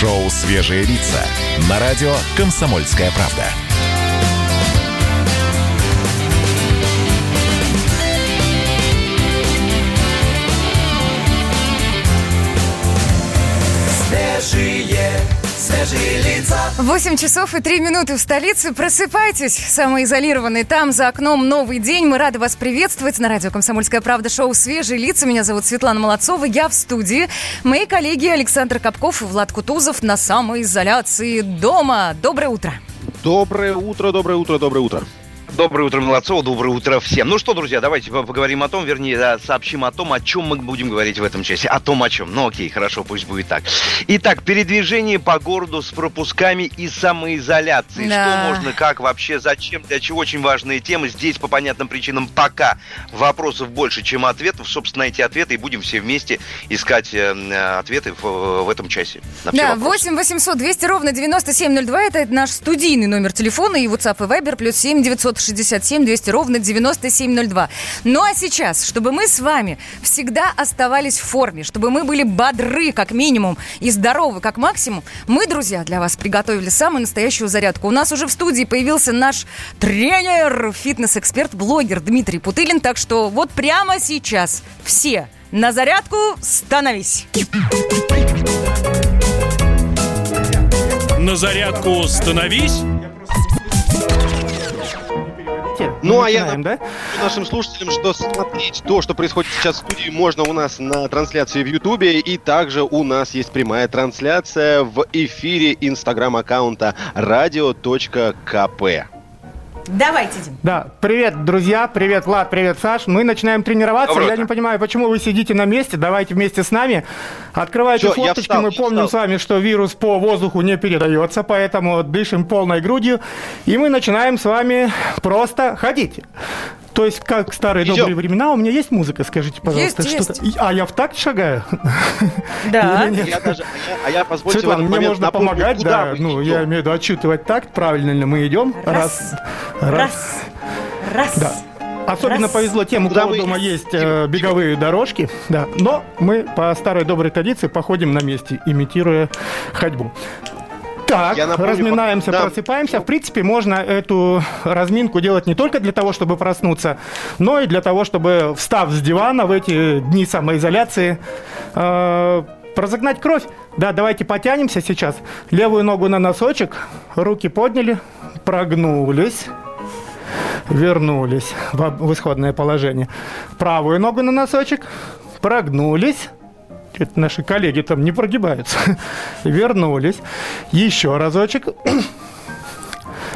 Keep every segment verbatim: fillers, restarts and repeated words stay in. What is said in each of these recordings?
Шоу «Свежие лица» на радио «Комсомольская правда». Свежие, свежие лица. восемь часов и три минуты в столице. Просыпайтесь, самые изолированные. Там за окном новый день. Мы рады вас приветствовать на радио «Комсомольская правда» шоу «Свежие лица». Меня зовут Светлана Молодцова. Я в студии. Мои коллеги Александр Капков и Влад Кутузов на самоизоляции дома. Доброе утро. Доброе утро, доброе утро, доброе утро. Доброе утро, Молодцова, доброе утро всем. Ну что, друзья, давайте поговорим о том, вернее, сообщим о том, о чем мы будем говорить в этом часе. О том, о чем. Ну окей, хорошо, пусть будет так. Итак, передвижение по городу с пропусками и самоизоляцией. Да. Что можно, как вообще, зачем, для чего. Очень важные темы. Здесь по понятным причинам пока вопросов больше, чем ответов. Собственно, эти ответы и будем все вместе искать э, ответы в, в этом часе. Да, восемь восемьсот двести ровно девяносто семь ноль два. Это наш студийный номер телефона и WhatsApp и Viber плюс семь девятьсот шестьдесят семь двести ровно девяносто семь ноль два. Ну а сейчас, чтобы мы с вами всегда оставались в форме, чтобы мы были бодры как минимум и здоровы как максимум, мы, друзья, для вас приготовили самую настоящую зарядку. У нас уже в студии появился наш тренер, фитнес-эксперт, блогер Дмитрий Путылин. Так что вот прямо сейчас все на зарядку становись. На зарядку становись. Ну, мы а начинаем, я напомню да? нашим слушателям, что смотреть то, что происходит сейчас в студии, можно у нас на трансляции в Ютубе. И также у нас есть прямая трансляция в эфире инстаграм-аккаунта радио точка ка пэ. Давайте, Дим. Да, привет, друзья, привет, Влад, привет, Саш. Мы начинаем тренироваться. Доброе я утро. Не понимаю, почему вы сидите на месте. Давайте вместе с нами. Открывайте Все, форточки. Встал, мы помним с вами, что вирус по воздуху не передается, поэтому дышим полной грудью. И мы начинаем с вами просто ходить. То есть, как в старые Идем. добрые времена, у меня есть музыка, скажите, пожалуйста. Есть, что-то... есть. А я в такт шагаю? Да. Я даже, а я, позвольте, Светлана, мне можно напомню, помогать, да, ну, идем? Я имею в виду отчитывать такт, правильно ли мы идем. Раз, раз, раз. раз. Да. Особенно раз. Повезло тем, у кого дома есть э, беговые дорожки, да. Но мы по старой доброй традиции походим на месте, имитируя ходьбу. Так, напомню, разминаемся, да. просыпаемся. В принципе, можно эту разминку делать не только для того, чтобы проснуться, но и для того, чтобы, встав с дивана в эти дни самоизоляции, э- разогнать кровь. Да, давайте потянемся сейчас. Левую ногу на носочек, руки подняли, прогнулись, вернулись в исходное положение. Правую ногу на носочек, прогнулись. Это наши коллеги там не прогибаются. Вернулись. Еще разочек.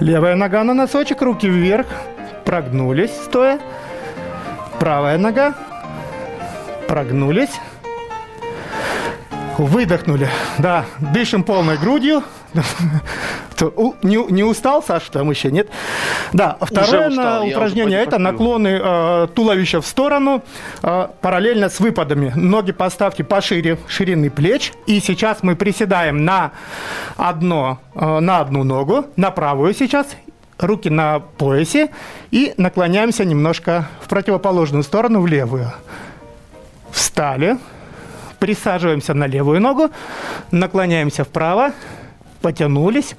Левая нога на носочек, руки вверх. Прогнулись, стоя. Правая нога. Прогнулись. Выдохнули. Да, дышим полной грудью. Не, не устал, Саша, там еще нет? Да, второе устал, упражнение – это наклоны э, туловища в сторону э, параллельно с выпадами. Ноги поставьте пошире ширины плеч. И сейчас мы приседаем на, одно, э, на одну ногу, на правую сейчас, руки на поясе. И наклоняемся немножко в противоположную сторону, в левую. Встали, присаживаемся на левую ногу, наклоняемся вправо. Потянулись,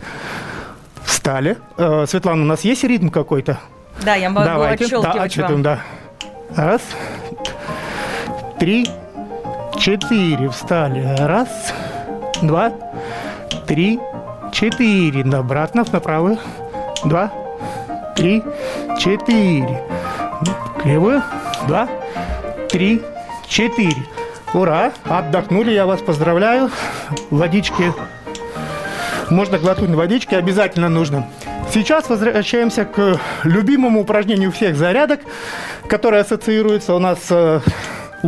встали. Э, Светлана, у нас есть ритм какой-то? Да, я могу Давайте. отщелкивать да, отчетываем, вам. Да. Раз, три, четыре. Встали. Раз, два, три, четыре. Обратно на правую. Два, три, четыре. Левую. Два, три, четыре. Ура! Отдохнули, я вас поздравляю. Водички... Можно глотнуть водички, обязательно нужно. Сейчас возвращаемся к любимому упражнению всех зарядок, которое ассоциируется у нас, у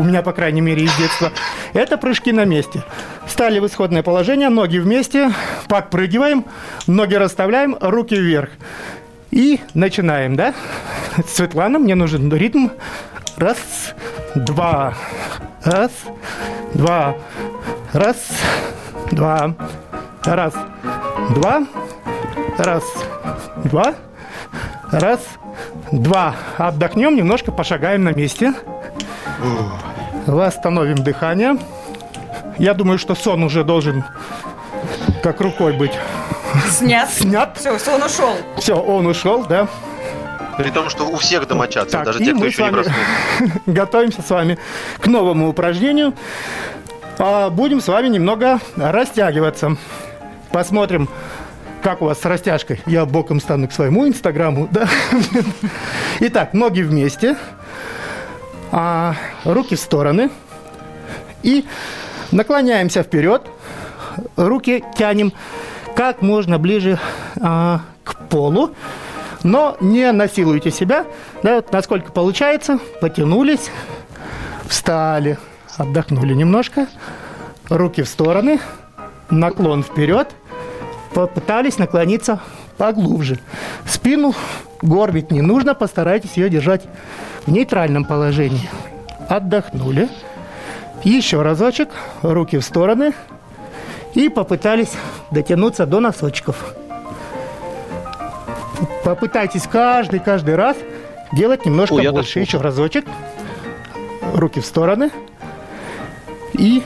меня, по крайней мере, из детства. Это прыжки на месте. Встали в исходное положение, ноги вместе, подпрыгиваем, ноги расставляем, руки вверх. И начинаем, да? Светлана, мне нужен ритм. Раз, два, раз, два, раз, два. Раз, два, раз, два, раз, два. Отдохнем, немножко пошагаем на месте. Восстановим дыхание. Я думаю, что сон уже должен как рукой быть. Снят. Снят. Все, все, он ушел. Все, он ушел, да. При том, что у всех домочадцев, так, даже те, кто еще не проснулся. Готовимся с вами к новому упражнению. Будем с вами немного растягиваться. Посмотрим, как у вас с растяжкой. Я боком стану к своему инстаграму. Да? Итак, ноги вместе, руки в стороны. И наклоняемся вперед. Руки тянем как можно ближе а, к полу. Но не насилуйте себя. Да, вот насколько получается. Потянулись, встали, отдохнули немножко. Руки в стороны, наклон вперед. Попытались наклониться поглубже. Спину горбить не нужно. Постарайтесь ее держать в нейтральном положении. Отдохнули. Еще разочек. Руки в стороны. И попытались дотянуться до носочков. Попытайтесь каждый, каждый раз делать немножко Ой, больше. Еще разочек. Руки в стороны. И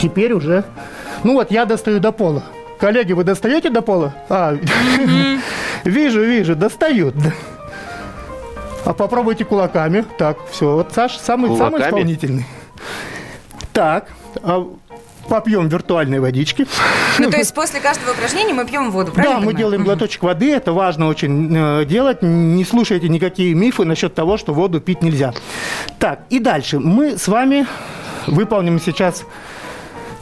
теперь уже... Ну вот, я достаю до пола. Коллеги, вы достаете до пола? А, вижу, вижу, достают. А попробуйте кулаками. Так, все, вот Саша самый, самый исполнительный. Так, а... попьем виртуальной водички. Ну, то есть после каждого упражнения мы пьем воду, правильно? Да, мы делаем глоточек воды. Это важно очень делать. Не слушайте никакие мифы насчет того, что воду пить нельзя. Так, и дальше. Мы с вами выполним сейчас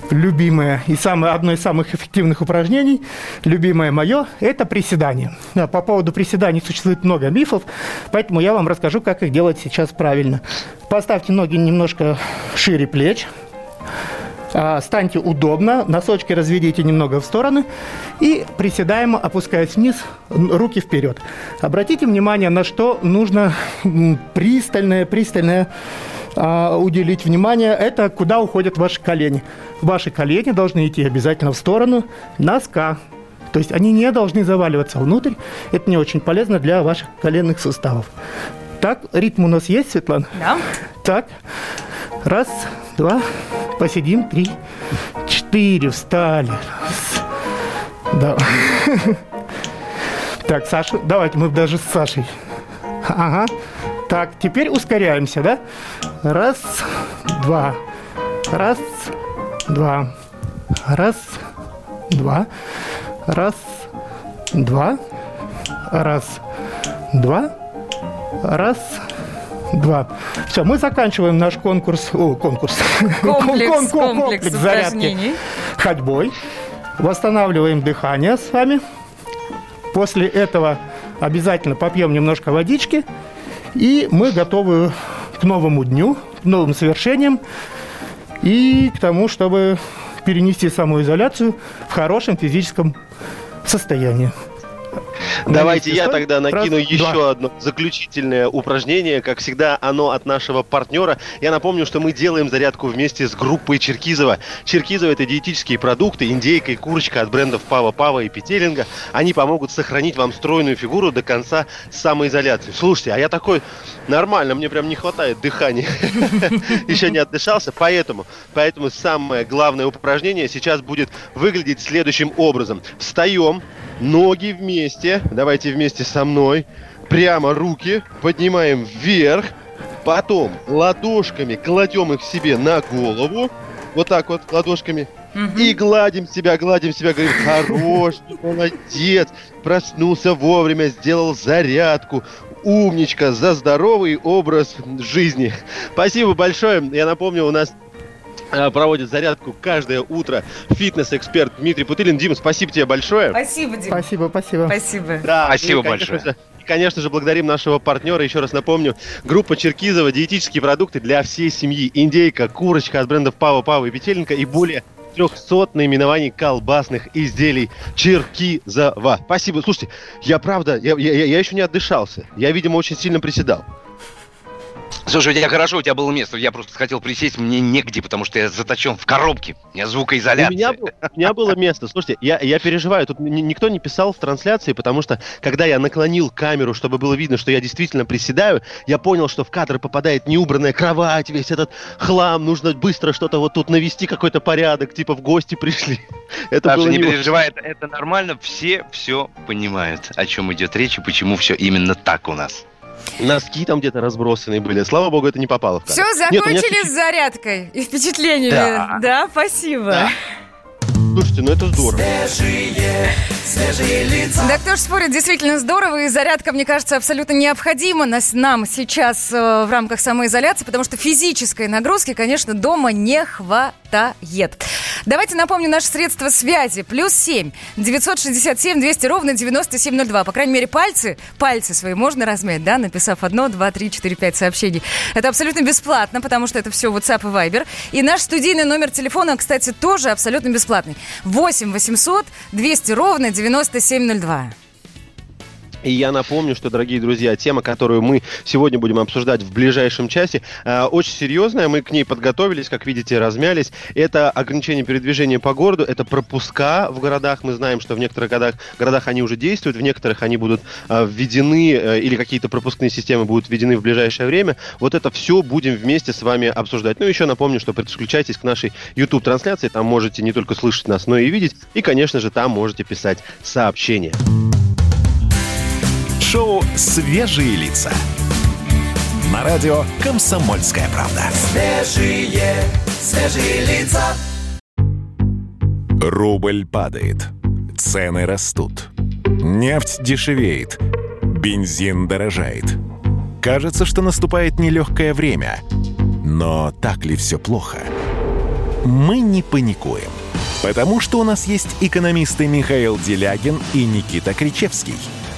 любимое и самое, одно из самых эффективных упражнений, любимое мое, это приседание. Да, по поводу приседаний существует много мифов, поэтому я вам расскажу, как их делать сейчас правильно. Поставьте ноги немножко шире плеч. Станьте удобно, носочки разведите немного в стороны и приседаем, опускаясь вниз, руки вперед. Обратите внимание, на что нужно пристальное, пристальное а, уделить внимание. Это куда уходят ваши колени. Ваши колени должны идти обязательно в сторону носка. То есть они не должны заваливаться внутрь. Это не очень полезно для ваших коленных суставов. Так, ритм у нас есть, Светлана? Да. Так, раз, два, посидим, три, четыре, встали. Да. Так, Саша, давайте мы даже с Сашей. Ага. Так, теперь ускоряемся, да? Раз, два, раз, два, раз, два, раз, два, раз, два. Раз, два. Все, мы заканчиваем наш конкурс. О, конкурс. Комплекс, кон, кон, кон, комплекс, комплекс зарядки ходьбой. Восстанавливаем дыхание с вами. После этого обязательно попьем немножко водички. И мы готовы к новому дню, к новым свершениям и к тому, чтобы перенести самоизоляцию в хорошем физическом состоянии. Давайте я тогда накину Раз, еще два. одно заключительное упражнение. Как всегда, оно от нашего партнера. Я напомню, что мы делаем зарядку вместе с группой Черкизова. Черкизова – это диетические продукты, индейка и курочка от брендов Пава, Пава и Петельника. Они помогут сохранить вам стройную фигуру до конца самоизоляции. Слушайте, а я такой нормально, мне прям не хватает дыхания. Еще не отдышался, поэтому самое главное упражнение сейчас будет выглядеть следующим образом. Встаем, ноги вместе. Давайте вместе со мной. Прямо руки поднимаем вверх. Потом ладошками кладем их себе на голову. Вот так вот ладошками. Угу. И гладим себя, гладим себя. Говорим, хорош, молодец. Проснулся вовремя, сделал зарядку. Умничка за здоровый образ жизни. Спасибо большое. Я напомню, у нас... проводит зарядку каждое утро фитнес-эксперт Дмитрий Путылин. Дима, спасибо тебе большое. Спасибо, Дима. Спасибо, спасибо. Спасибо. Да, спасибо и, большое. Конечно, конечно же, благодарим нашего партнера. Еще раз напомню, группа Черкизова, диетические продукты для всей семьи. Индейка, курочка от брендов Пава, Пава и Петельника и более трехсот наименований колбасных изделий Черкизова. Спасибо. Слушайте, я правда, я, я, я еще не отдышался. Я, видимо, очень сильно приседал. Слушай, у тебя хорошо, у тебя было место. Я просто хотел присесть, мне негде, потому что я заточен в коробке. У меня звукоизоляция. У меня, у меня было место. Слушайте, я, я переживаю. Тут никто не писал в трансляции, потому что, когда я наклонил камеру, чтобы было видно, что я действительно приседаю, я понял, что в кадр попадает неубранная кровать, весь этот хлам. Нужно быстро что-то вот тут навести, какой-то порядок. Типа в гости пришли. Это Саша, было не переживай, это, это нормально. Все все понимают, о чем идет речь и почему все именно так у нас. Носки там где-то разбросаны были. Слава богу, это не попало в кадр. Все, закончили меня... с зарядкой и впечатлениями. Да, да спасибо. Да. Слушайте, ну это здорово. Свежие, свежие лица. Да кто ж спорит, действительно здорово. И зарядка, мне кажется, абсолютно необходима нас, нам сейчас э, в рамках самоизоляции, потому что физической нагрузки, конечно, дома не хватает. Давайте напомню наши средства связи. Плюс семь девятьсот шестьдесят семь двести ровно девяносто семь ноль два. По крайней мере, пальцы, пальцы свои можно размять, да, написав одно, два, три, четыре, пять сообщений. Это абсолютно бесплатно, потому что это все WhatsApp и Viber. И наш студийный номер телефона, кстати, тоже абсолютно бесплатный. восемь восемьсот двести ровно девяносто семь ноль два. И я напомню, что, дорогие друзья, тема, которую мы сегодня будем обсуждать в ближайшем часе, э, очень серьезная. Мы к ней подготовились, как видите, размялись. Это ограничение передвижения по городу, это пропуска в городах. Мы знаем, что в некоторых городах, городах они уже действуют, в некоторых они будут э, введены э, или какие-то пропускные системы будут введены в ближайшее время. Вот это все будем вместе с вами обсуждать. Ну, еще напомню, что подключайтесь к нашей YouTube-трансляции. Там можете не только слышать нас, но и видеть. И, конечно же, там можете писать сообщения. Шоу «Свежие лица» на радио «Комсомольская правда». Свежие, свежие лица. Рубль падает, цены растут, нефть дешевеет, бензин дорожает. Кажется, что наступает нелегкое время. Но так ли все плохо? Мы не паникуем, потому что у нас есть экономисты Михаил Делягин и Никита Кричевский.